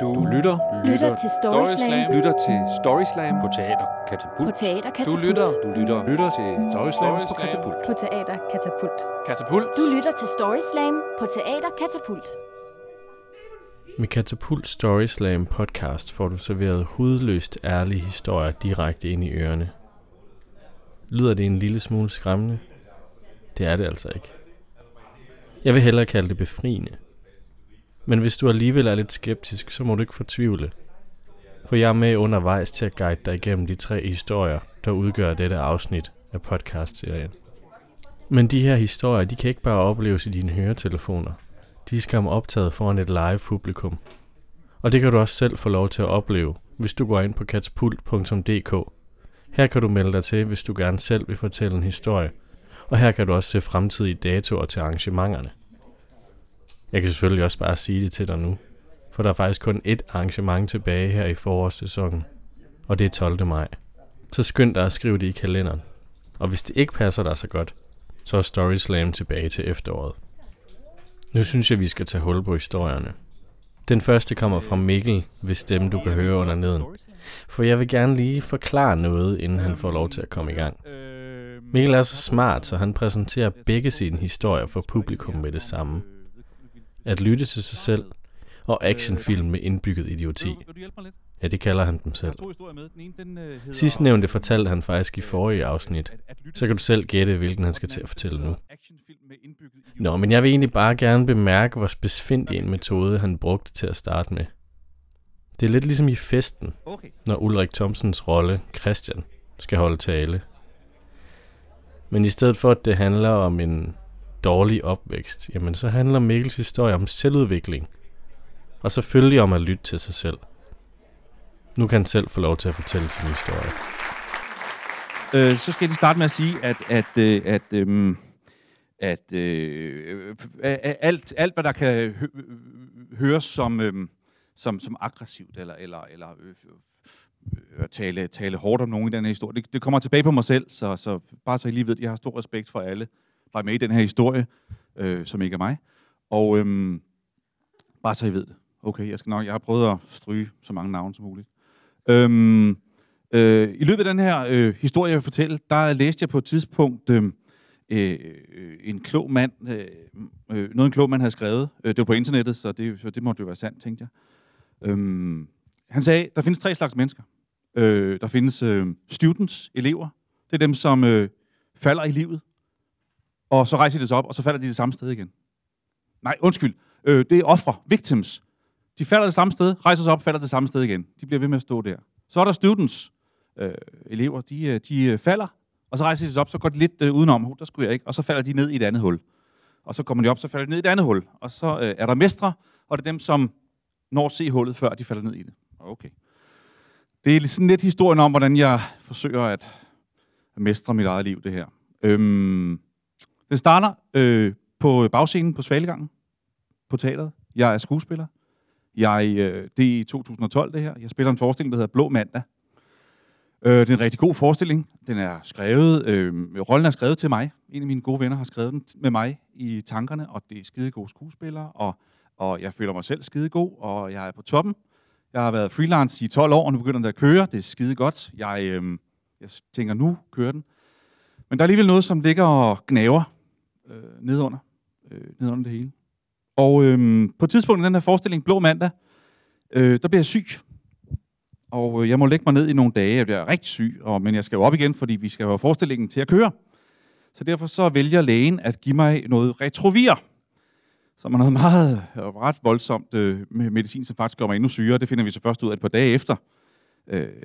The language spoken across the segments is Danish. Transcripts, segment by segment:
Du lytter til StorySlam. Lytter til StorySlam på Teater Katapult. Du lytter til StorySlam på Katapult. På Teater Katapult. Du lytter til StorySlam på Teater Katapult. Med Katapult StorySlam podcast får du serveret hudløst ærlige historier direkte ind i ørerne. Lyder det en lille smule skræmmende? Det er det altså ikke. Jeg vil hellere kalde det befriende. Men hvis du alligevel er lidt skeptisk, så må du ikke fortvivle. For jeg er med undervejs til at guide dig igennem de 3 historier, der udgør dette afsnit af podcastserien. Men de her historier, de kan ikke bare opleves i dine høretelefoner. De er skam optaget foran et live publikum. Og det kan du også selv få lov til at opleve, hvis du går ind på katapult.dk. Her kan du melde dig til, hvis du gerne selv vil fortælle en historie. Og her kan du også se fremtidige datoer til arrangementerne. Jeg kan selvfølgelig også bare sige det til dig nu, for der er faktisk kun 1 arrangement tilbage her i forårssæsonen, og det er 12. maj. Så skynd dig at skrive det i kalenderen, og hvis det ikke passer dig så godt, så er StorySlam tilbage til efteråret. Nu synes jeg, vi skal tage hul på historierne. Den første kommer fra Mikkel, hvis stemme du kan høre under neden, for jeg vil gerne lige forklare noget, inden han får lov til at komme i gang. Mikkel er så smart, så han præsenterer begge sine historier for publikum med det samme. At lytte til sig selv og actionfilm med indbygget idioti. Ja, det kalder han dem selv. Sidstnævnte fortalte han faktisk i forrige afsnit, så kan du selv gætte, hvilken han skal til at fortælle nu. Nå, men jeg vil egentlig bare gerne bemærke, hvor spidsfindig en metode han brugte til at starte med. Det er lidt ligesom i Festen, når Ulrik Thomsens rolle, Christian, skal holde tale. Men i stedet for, at det handler om en dårlig opvækst, jamen så handler Mikkels historie om selvudvikling. Og selvfølgelig om at lytte til sig selv. Nu kan han selv få lov til at fortælle sin historie. Så skal jeg lige starte med at sige, alt hvad der kan høres som aggressivt eller tale hårdt om nogen i den her historie, det kommer tilbage på mig selv, så bare så I lige ved, at jeg har stor respekt for alle, der er med i den her historie, som ikke er mig. Og bare så I ved det. Okay, jeg har prøvet at stryge så mange navne som muligt. I løbet af den her historie, jeg vil fortælle, der læste jeg på et tidspunkt en klog mand, noget en klog mand havde skrevet. Det var på internettet, så det måtte jo være sandt, tænkte jeg. Han sagde, der findes 3 slags mennesker. Der findes students, elever. Det er dem, som falder i livet. Og så rejser de sig op, og så falder de det samme sted igen. Nej, undskyld. Det er ofre, victims. De falder det samme sted, rejser sig op, falder det samme sted igen. De bliver ved med at stå der. Så er der students. Elever, de falder, og så rejser de sig op, så går de lidt udenom. Der skulle jeg ikke. Og så falder de ned i et andet hul. Og så kommer de op, så falder de ned i et andet hul. Og så er der mestre, og det er dem, som når at se hullet, før de falder ned i det. Okay. Det er sådan lidt historien om, hvordan jeg forsøger at mestre mit eget liv, det her. Det starter på bagscenen på Svalegangen, på teateret. Jeg er skuespiller. Det er i 2012, det her. Jeg spiller en forestilling, der hedder Blå mandag. Det er en rigtig god forestilling. Den er skrevet, rollen er skrevet til mig. En af mine gode venner har skrevet den med mig i tankerne, og det er skidegode skuespillere, og jeg føler mig selv skidegod, og jeg er på toppen. Jeg har været freelance i 12 år, og nu begynder den at køre. Det er skidegodt. Jeg tænker, nu kører den. Men der er alligevel noget, som ligger og gnaver nedunder det hele. Og på et tidspunkt i den her forestilling, Blå mandag, der bliver jeg syg. Og jeg må lægge mig ned i nogle dage. Jeg bliver rigtig syg, men jeg skal jo op igen, fordi vi skal have forestillingen til at køre. Så derfor så vælger lægen at give mig noget retrovir, som er noget meget ret voldsomt medicin, som faktisk gør mig endnu syre. Det finder vi så først ud af et par dage efter,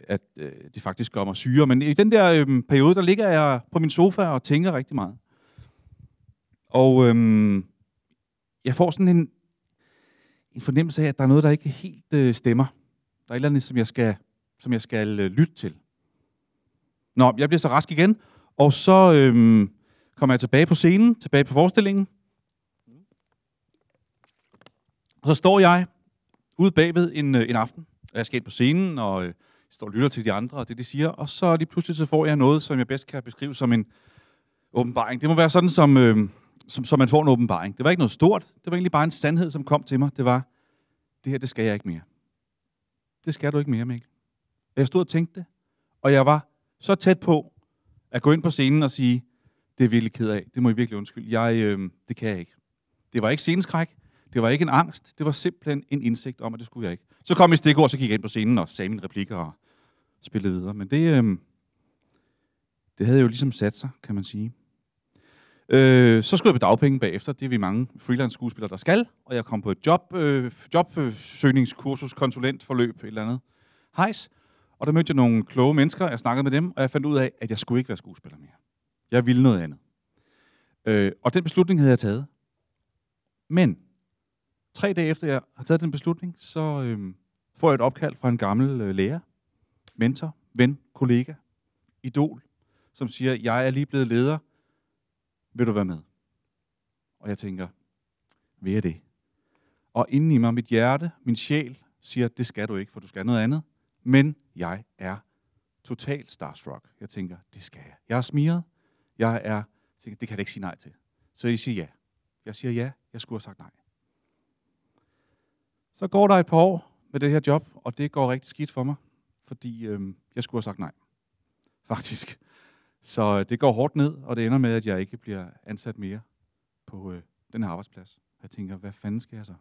at det faktisk gør mig syre. Men i den der periode, der ligger jeg på min sofa og tænker rigtig meget. Og jeg får sådan en fornemmelse af, at der er noget, der ikke helt stemmer. Der er et eller andet, som jeg skal lytte til. Nå, jeg bliver så rask igen, og så kommer jeg tilbage på scenen, tilbage på forestillingen. Og så står jeg ude bagved en aften. Jeg skal ind på scenen, og jeg står og lytter til de andre, og det de siger. Og så lige pludselig så får jeg noget, som jeg bedst kan beskrive som en åbenbaring. Det må være sådan, som så man får en åbenbaring. Det var ikke noget stort, det var egentlig bare en sandhed, som kom til mig. Det var, det her, det skal jeg ikke mere. Det skal du ikke mere, Mikkel. Og jeg stod og tænkte det, og jeg var så tæt på at gå ind på scenen og sige, det er virkelig ked af, det må I virkelig undskylde, det kan jeg ikke. Det var ikke sceneskræk, det var ikke en angst, det var simpelthen en indsigt om, at det skulle jeg ikke. Så kom jeg stikord, så gik jeg ind på scenen og sagde mine replikker og spillede videre. Men det havde jeg jo ligesom sat sig, kan man sige. Så skulle jeg på dagpenge bagefter. Det er vi mange freelance-skuespillere, der skal. Og jeg kom på et jobsøgningskursus, konsulentforløb, et eller andet hejs. Og der mødte jeg nogle kloge mennesker, jeg snakkede med dem, og jeg fandt ud af, at jeg skulle ikke være skuespiller mere. Jeg ville noget andet. Og den beslutning havde jeg taget. Men 3 dage efter, jeg har taget den beslutning, så får jeg et opkald fra en gammel lærer, mentor, ven, kollega, idol, som siger, jeg er lige blevet leder. Vil du være med? Og jeg tænker, vil jeg det? Og inden i mig, mit hjerte, min sjæl, siger, det skal du ikke, for du skal noget andet. Men jeg er totalt starstruck. Jeg tænker, det skal jeg. Jeg er smiret. Jeg tænker, det kan jeg ikke sige nej til. Så jeg siger ja. Jeg siger ja, jeg skulle have sagt nej. Så går der et par år med det her job, og det går rigtig skidt for mig, fordi jeg skulle have sagt nej. Faktisk. Så det går hårdt ned, og det ender med, at jeg ikke bliver ansat mere på den her arbejdsplads. Jeg tænker, hvad fanden skal jeg så?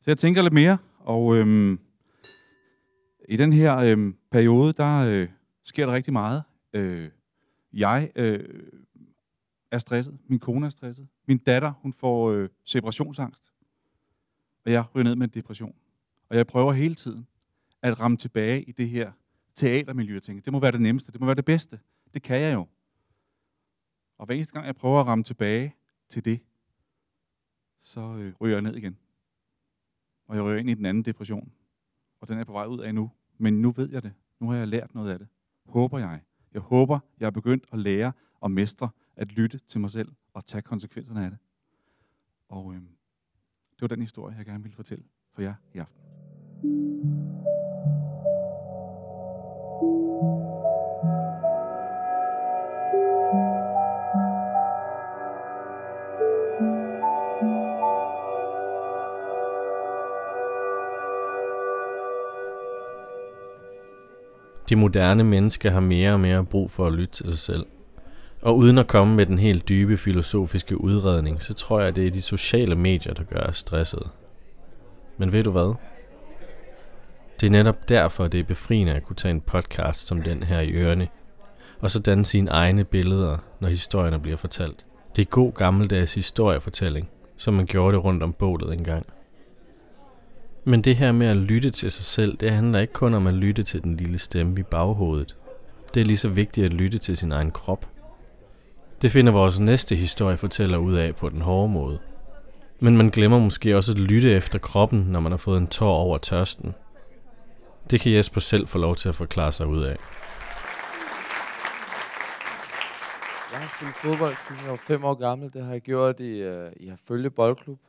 Så jeg tænker lidt mere, og i den her periode, der sker der rigtig meget. Jeg er stresset, min kone er stresset, min datter, hun får separationsangst, og jeg ryger ned med en depression. Og jeg prøver hele tiden at ramme tilbage i det her teatermiljø, jeg tænker, det må være det nemmeste, det må være det bedste. Det kan jeg jo. Og hver eneste gang, jeg prøver at ramme tilbage til det, så ryger jeg ned igen. Og jeg ryger ind i den anden depression. Og den er på vej ud af nu. Men nu ved jeg det. Nu har jeg lært noget af det. Håber jeg. Jeg håber, jeg er begyndt at lære og mestre at lytte til mig selv og tage konsekvenserne af det. Og det var den historie, jeg gerne ville fortælle for jer i aften. De moderne mennesker har mere og mere brug for at lytte til sig selv. Og uden at komme med den helt dybe filosofiske udredning, så tror jeg, at det er de sociale medier, der gør os stressede. Men ved du hvad? Det er netop derfor, det er befriende at kunne tage en podcast som den her i ørerne, og så danne sine egne billeder, når historierne bliver fortalt. Det er god gammeldags historiefortælling, som man gjorde det rundt om bålet engang. Men det her med at lytte til sig selv, det handler ikke kun om at lytte til den lille stemme i baghovedet. Det er lige så vigtigt at lytte til sin egen krop. Det finder vores næste historiefortæller ud af på den hårde måde. Men man glemmer måske også at lytte efter kroppen, når man har fået en tår over tørsten. Det kan Jesper selv få lov til at forklare sig ud af. Jeg har spillet fodbold siden jeg var 5 år gammel. Det har jeg gjort i Herfølge Boldklub.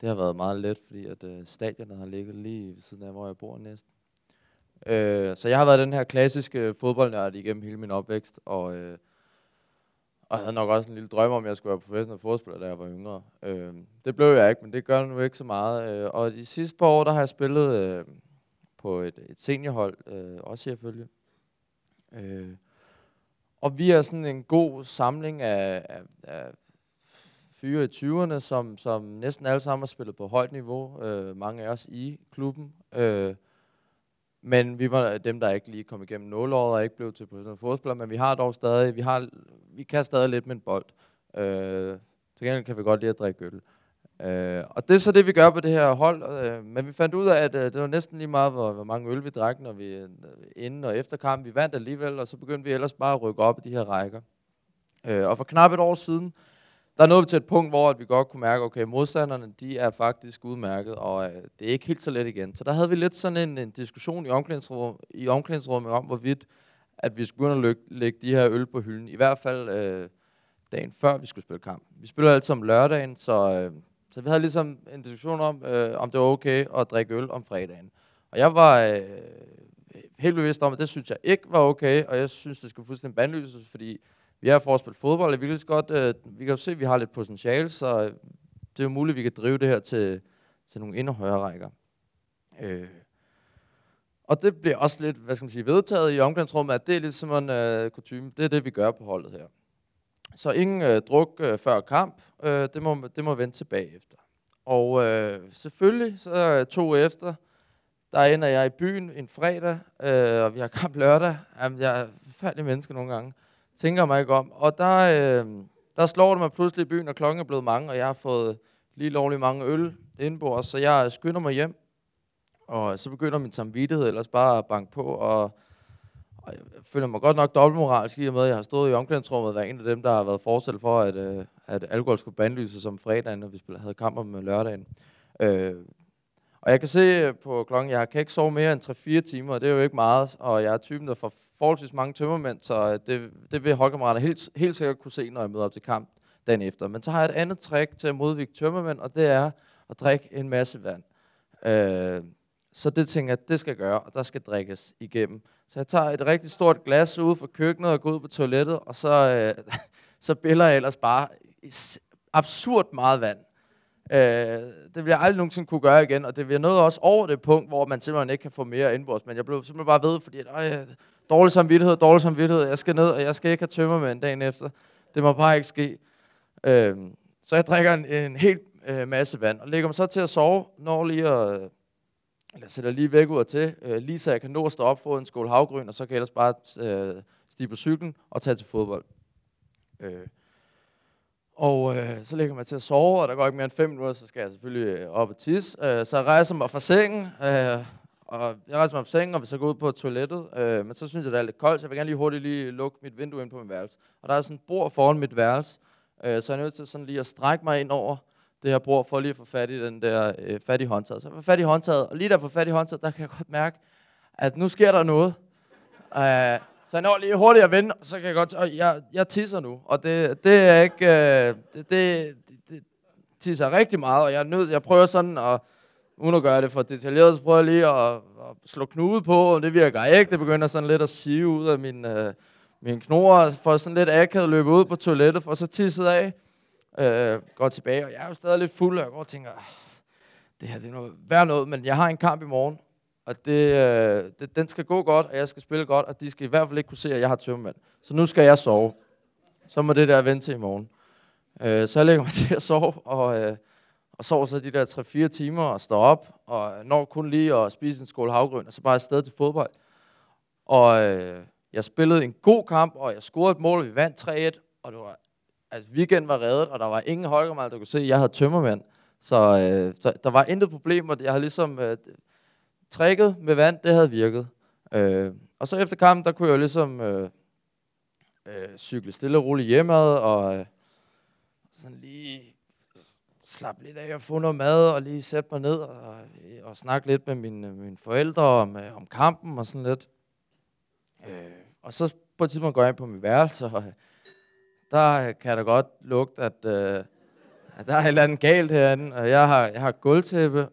Det har været meget let, fordi at stadionet har ligget lige ved siden af, hvor jeg bor næsten. Så jeg har været den her klassiske fodboldnørd igennem hele min opvækst, og jeg havde nok også en lille drøm om, at jeg skulle være professionel fodboldspiller, da jeg var yngre. Det blev jeg ikke, men det gør nu ikke så meget. Og de sidste par år, der har jeg spillet på et seniorhold, også i Herfølge. Og vi er sådan en god samling af fyre i 20'erne, som næsten alle sammen har spillet på højt niveau. Mange af os i klubben. Men vi var dem, der ikke lige kom igennem nåleåret og ikke blev til professionelle fodboldspillere, men vi har dog stadig, vi kan stadig lidt med en bold. Til gengæld kan vi godt lide at drikke øl. Og det er så det, vi gør på det her hold. Men vi fandt ud af, at det var næsten lige meget, hvor mange øl vi drak, når vi inden og efter kampen. Vi vandt alligevel, og så begyndte vi ellers bare at rykke op i de her rækker. Og for knap et år siden, der nåede vi til et punkt, hvor vi godt kunne mærke, okay, modstanderne, de er faktisk udmærket, og det er ikke helt så let igen. Så der havde vi lidt sådan en diskussion i omklædningsrummet om, hvorvidt at vi skulle begynde at lægge de her øl på hylden. I hvert fald dagen før, vi skulle spille kamp. Vi spiller altid om lørdagen, så vi havde ligesom en diskussion om det var okay at drikke øl om fredagen. Og jeg var helt bevidst om, at det synes jeg ikke var okay, og jeg synes, det skulle fuldstændig bandlyses, fordi Vi har forspillet fodbold, og vi kan godt, vi kan se, at vi har lidt potentiale, så det er jo muligt, at vi kan drive det her til nogle endnu højere rækker. Og det bliver også lidt, hvad skal man sige, vedtaget i omgangsrummet, at det er lidt som en kutume. Det er det, vi gør på holdet her. Så ingen druk før kamp, det må vente tilbage efter. Og selvfølgelig, så 2 efter, der ender jeg i byen en fredag, og vi har kamp lørdag. Jamen, jeg er forfærdelig menneske nogle gange. Tænker mig ikke om. Og der slår det mig pludselig i byen, og klokken er blevet mange, og jeg har fået lige lovlig mange øl indenbords, så jeg skynder mig hjem. Og så begynder min samvittighed ellers bare at banke på, og jeg føler mig godt nok dobbeltmoralsk, i og med, at jeg har stået i omklædningsrummet, var en af dem, der har været forskel for, at alkohol skulle bandlyses om fredagen, når vi havde kamp om lørdagen. Og jeg kan se på klokken, jeg kan ikke sove mere end 3-4 timer, og det er jo ikke meget, og jeg er typen, der får forholdsvis mange tømmermænd, så det vil holdkammerater helt sikkert kunne se, når jeg møder op til kamp dagen efter. Men så har jeg et andet trick til at modvirke tømmermænd, og det er at drikke en masse vand. Så det tænker jeg, det skal gøre, og der skal drikkes igennem. Så jeg tager et rigtig stort glas ud fra køkkenet og går ud på toilettet, og så biller jeg ellers bare absurd meget vand. Det vil jeg aldrig nogensinde kunne gøre igen, og det vil jeg nåede også over det punkt, hvor man simpelthen ikke kan få mere indbords. Men jeg blev simpelthen bare ved, fordi dårlig samvittighed, jeg skal ned, og jeg skal ikke have tømmermænd dagen efter. Det må bare ikke ske. Så jeg drikker en hel masse vand, og lægger mig så til at sove, når lige at... Jeg sætter lige væk ud og til, lige så jeg kan nå at stå op, få en skål havgryn, og så kan jeg ellers bare stige på cyklen og tage til fodbold. Så lægger man til at sove, og der går ikke mere end 5 minutter, så skal jeg selvfølgelig op og tisse. Så rejser jeg mig fra sengen, og vil så gå ud på toilettet, men så synes jeg, det er lidt koldt, så jeg vil gerne lige hurtigt lukke mit vindue ind på mit værelse. Og der er sådan et bord foran mit værelse, så jeg er nødt til sådan lige at strække mig ind over det her bord, for lige at få fat i den der fattige håndtaget. Så jeg får fat i håndtaget, og lige der får fat i håndtaget, der kan jeg godt mærke, at nu sker der noget. Så jeg når lige hurtigt at vende, så kan jeg godt... Jeg tisser nu, og det er ikke... Det tisser rigtig meget, og jeg prøver sådan at... Uden at gøre det for detaljeret, så prøver jeg lige at slå knude på, og det virker ikke. Det begynder sådan lidt at sive ud af min knor, for sådan lidt akavet løbe ud på toilettet, for så tisset af. Går tilbage, og jeg er jo stadig lidt fuld, og jeg går og tænker, det her det er noget værd noget, men jeg har en kamp i morgen, og den skal gå godt, og jeg skal spille godt, og de skal i hvert fald ikke kunne se, at jeg har tømmermand. Så nu skal jeg sove. Så må det der vente til i morgen. Så jeg lægger mig til at sove, og sover så de der 3-4 timer, og står op, og når kun lige at spise en skål havgryn, og så bare afsted til fodbold. Og jeg spillede en god kamp, og jeg scorede et mål, og vi vandt 3-1, og det var... Altså, weekenden var reddet, og der var ingen holdkammerat, der kunne se, at jeg havde tømmermænd. Så der var intet problem, og jeg havde ligesom trækket med vand, det havde virket. Og så efter kampen, der kunne jeg ligesom cykle stille og roligt hjemad, og sådan lige slappe lidt af og få noget mad, og lige sætte mig ned og snakke lidt med mine forældre om kampen og sådan lidt. Og så på et tidspunkt går jeg ind på mit værelse, og... Der kan jeg da godt lugte, at der er et eller andet galt herinde, og jeg har gulvtæppe,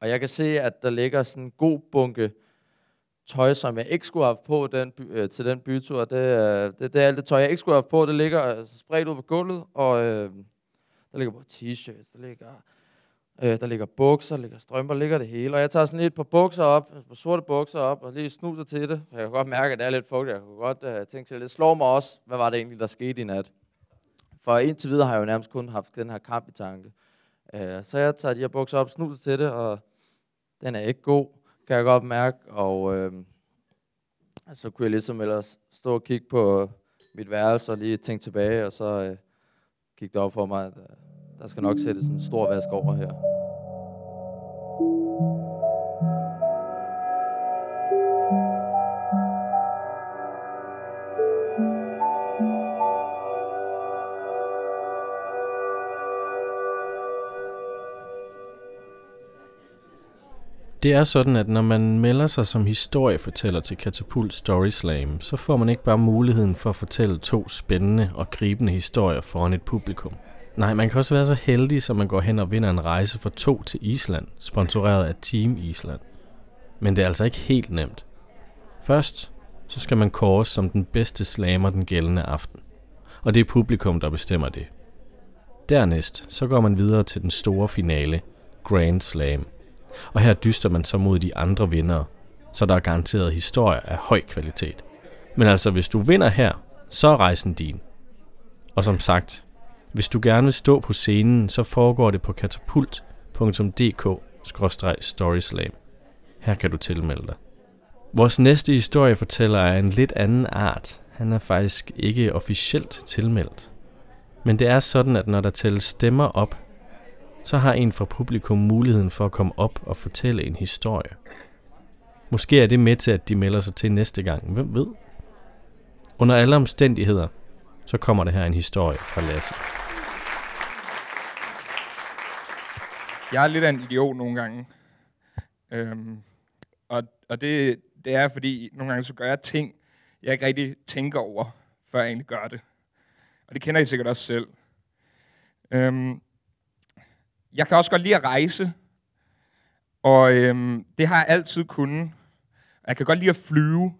og jeg kan se, at der ligger sådan en god bunke tøj, som jeg ikke skulle have haft på til den bytur. Det er alt det tøj, jeg ikke skulle have haft på, det ligger spredt ud på gulvet, og der ligger både t-shirts, der ligger bukser, der ligger strømper, der ligger det hele. Og jeg tager sådan lige et par bukser op, et par sorte bukser op, og lige snuser til det. Jeg kan godt mærke, at det er lidt fugtigt. Jeg kunne godt tænke til, at det slår mig også, hvad var det egentlig, der skete i nat. For indtil videre har jeg jo nærmest kun haft den her kamp i tanke. Så jeg tager de her bukser op, snuser til det, og den er ikke god, kan jeg godt mærke. Og så kunne jeg ligesom ellers stå og kigge på mit værelse og lige tænke tilbage, og så gik det op for mig, at der skal nok sættes en stor vask over her. Det er sådan, at når man melder sig som historiefortæller til Katapult StorySlam, så får man ikke bare muligheden for at fortælle 2 spændende og gribende historier foran et publikum. Nej, man kan også være så heldig, som man går hen og vinder en rejse for 2 til Island, sponsoreret af Team Island. Men det er altså ikke helt nemt. Først så skal man kåres som den bedste slammer den gældende aften. Og det er publikum, der bestemmer det. Dernæst så går man videre til den store finale, Grand Slam. Og her dyster man så mod de andre vindere, så der er garanteret historier af høj kvalitet. Men altså, hvis du vinder her, så er rejsen din. Og som sagt, hvis du gerne vil stå på scenen, så foregår det på katapult.dk/storyslam. Her kan du tilmelde dig. Vores næste historiefortæller er en lidt anden art. Han er faktisk ikke officielt tilmeldt. Men det er sådan, at når der tælles stemmer op, så har en fra publikum muligheden for at komme op og fortælle en historie. Måske er det med til, at de melder sig til næste gang. Hvem ved? Under alle omstændigheder, så kommer det her en historie fra Lasse. Jeg er lidt af en idiot nogle gange. Og det er, fordi nogle gange så gør jeg ting, jeg ikke rigtig tænker over, før jeg egentlig gør det. Og det kender I sikkert også selv. Jeg kan også godt lide at rejse. Og det har jeg altid kunnet. Jeg kan godt lide at flyve.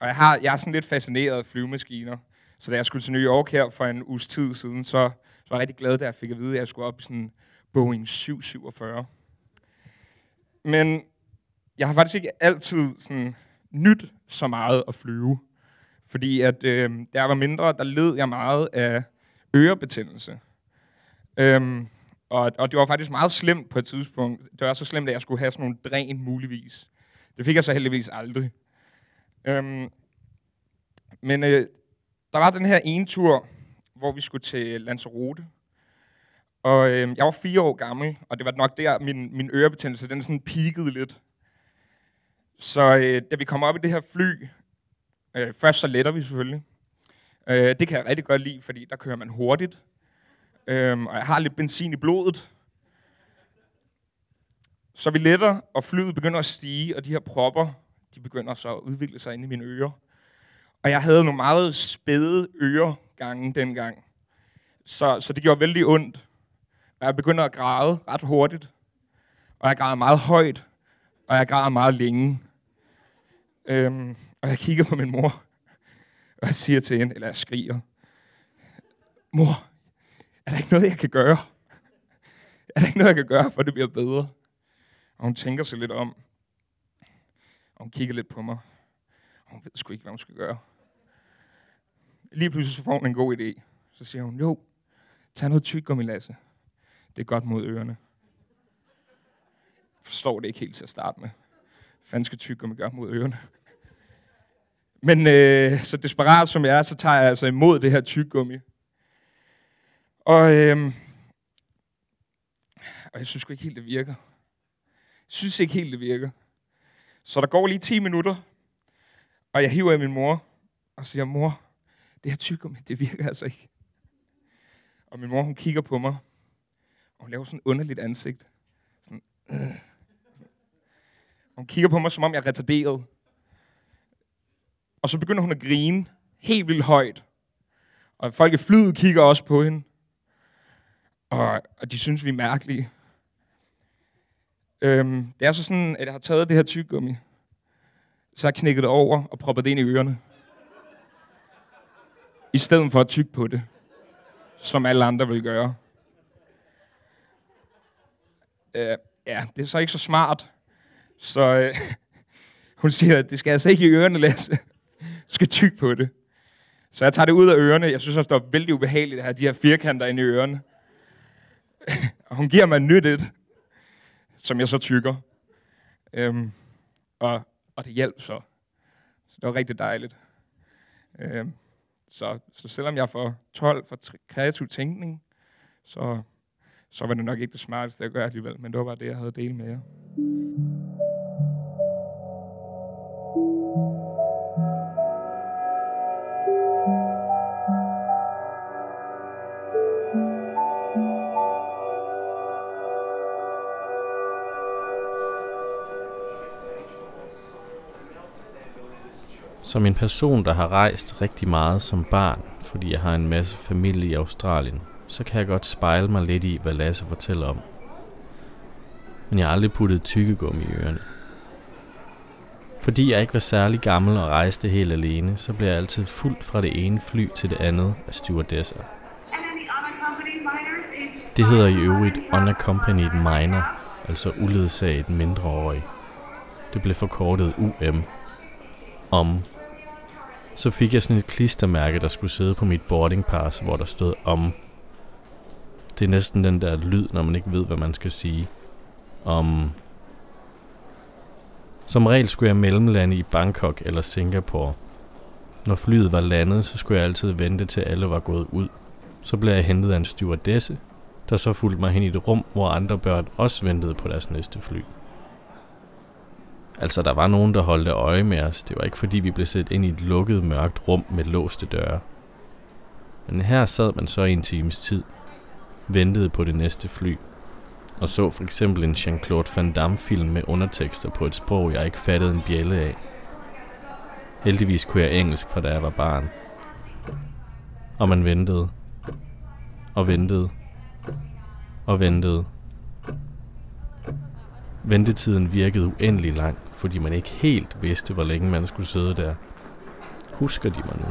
Og jeg er sådan lidt fascineret af flyvemaskiner. Så da jeg skulle til New York her for en uges tid siden, så var jeg rigtig glad, da jeg fik at vide, at jeg skulle op i sådan en Boeing 747. Men jeg har faktisk ikke altid sådan nyt så meget at flyve. Fordi at, da jeg var mindre, der led jeg meget af ørebetændelse. Og det var faktisk meget slemt på et tidspunkt. Det var så slemt, at jeg skulle have sådan nogle dræn muligvis. Det fik jeg så heldigvis aldrig. Men der var den her ene tur, hvor vi skulle til Lanzarote. Og jeg var 4 år gammel, og det var nok der, min ørebetændelse, den sådan peakede lidt. Så da vi kom op i det her fly, først så letter vi selvfølgelig. Det kan jeg rigtig godt lide, fordi der kører man hurtigt. Og jeg har lidt benzin i blodet. Så vi letter, og flyet begynder at stige, og de her propper, de begynder så at udvikle sig inde i mine ører. Og jeg havde nogle meget spæde øregange dengang. Så det gjorde vældig ondt. Og jeg begynder at græde ret hurtigt. Og jeg græder meget højt. Og jeg græder meget længe. Og jeg kigger på min mor. Og jeg siger til hende, eller jeg skriger. Mor, er der ikke noget, jeg kan gøre? Er der ikke noget, jeg kan gøre, for det bliver bedre? Og hun tænker sig lidt om. Og hun kigger lidt på mig. Og hun ved sgu ikke, hvad hun skal gøre. Lige pludselig så får hun en god idé. Så siger hun, jo, tag noget tyggegummi, Lasse. Det er godt mod ørerne. Jeg forstår det ikke helt til at starte med. Hvad fanden skal tyggegummi gøre mod ørerne? Men så desperat som jeg er, så tager jeg altså imod det her tyggegummi. Og jeg synes ikke helt, det virker. Jeg synes ikke helt, det virker. Så der går lige 10 minutter, og jeg hiver af min mor, og siger, mor, det her tyggegummi, det virker altså ikke. Og min mor, hun kigger på mig, og hun laver sådan et underligt ansigt. Sådan, Hun kigger på mig, som om jeg er retarderet. Og så begynder hun at grine helt vildt højt. Og folk i flyet kigger også på hende. Og de synes, vi er mærkelige. Det er så sådan, at jeg har taget det her tyggegummi. Så har jeg knækket det over og proppet det ind i ørerne. I stedet for at tygge på det. Som alle andre vil gøre. Ja, det er så ikke så smart. Så hun siger, at det skal altså ikke i ørerne, Lasse. Du skal tygge på det. Så jeg tager det ud af ørerne. Jeg synes også, det var vældig ubehageligt at have de her firkanter inde i ørerne. Og hun giver mig nyt et, som jeg så tygger. Og det hjalp så. Så det var rigtig dejligt. Så selvom jeg får 12 for kreativ tænkning, så var det nok ikke det smarteste at gøre alligevel. Men det var bare det, jeg havde delt med jer. Som en person, der har rejst rigtig meget som barn, fordi jeg har en masse familie i Australien, så kan jeg godt spejle mig lidt i, hvad Lasse fortæller om. Men jeg har aldrig puttet tykkegummi i ørerne. Fordi jeg ikke var særlig gammel og rejste helt alene, så blev jeg altid fulgt fra det ene fly til det andet af stewardesser. Det hedder i øvrigt unaccompanied minor, altså uledsaget mindreårig. Det blev forkortet UM. Så fik jeg sådan et klistermærke, der skulle sidde på mit boardingpass, hvor der stod om. Det er næsten den der lyd, når man ikke ved, hvad man skal sige. Som regel skulle jeg mellemlande i Bangkok eller Singapore. Når flyet var landet, så skulle jeg altid vente til alle var gået ud. Så blev jeg hentet af en stewardesse, der så fulgte mig hen i et rum, hvor andre børn også ventede på deres næste fly. Altså, der var nogen, der holdte øje med os. Det var ikke fordi, vi blev sat ind i et lukket, mørkt rum med låste døre. Men her sad man så i en times tid, ventede på det næste fly, og så for eksempel en Jean-Claude Van Damme-film med undertekster på et sprog, jeg ikke fattede en bjælle af. Heldigvis kunne jeg engelsk fra da jeg var barn. Og man ventede. Og ventede. Og ventede. Ventetiden virkede uendelig lang, fordi man ikke helt vidste, hvor længe man skulle sidde der. Husker de mig nu?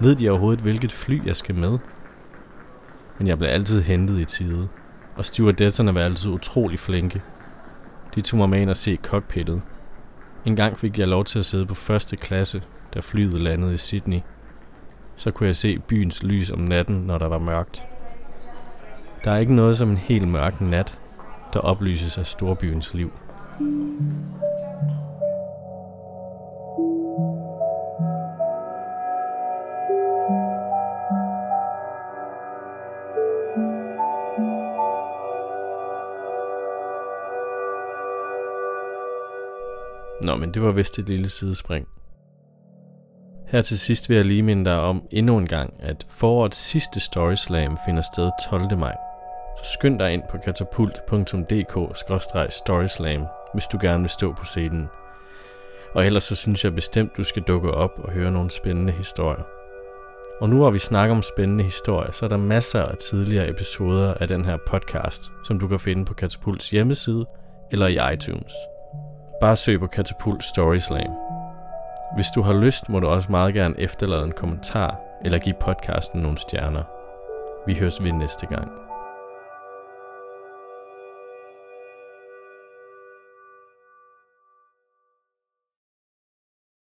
Ved de overhovedet, hvilket fly jeg skal med? Men jeg blev altid hentet i tide, og stewardesserne var altid utrolig flinke. De tog mig med ind og se cockpittet. En gang fik jeg lov til at sidde på første klasse, da flyet landede i Sydney. Så kunne jeg se byens lys om natten, når der var mørkt. Der er ikke noget som en helt mørk nat, der oplyses af storbyens liv. Nå, men det var vist et lille sidespring. Her til sidst vil jeg lige minde dig om endnu en gang, at forårets sidste StorySlam finder sted 12. maj. Så skynd dig ind på katapult.dk/storyslam, hvis du gerne vil stå på scenen. Og ellers så synes jeg bestemt, du skal dukke op og høre nogle spændende historier. Og nu hvor vi snakker om spændende historier, så er der masser af tidligere episoder af den her podcast, som du kan finde på Katapults hjemmeside eller i iTunes. Bare søg på Katapult StorySlam. Hvis du har lyst, må du også meget gerne efterlade en kommentar eller give podcasten nogle stjerner. Vi høres ved næste gang.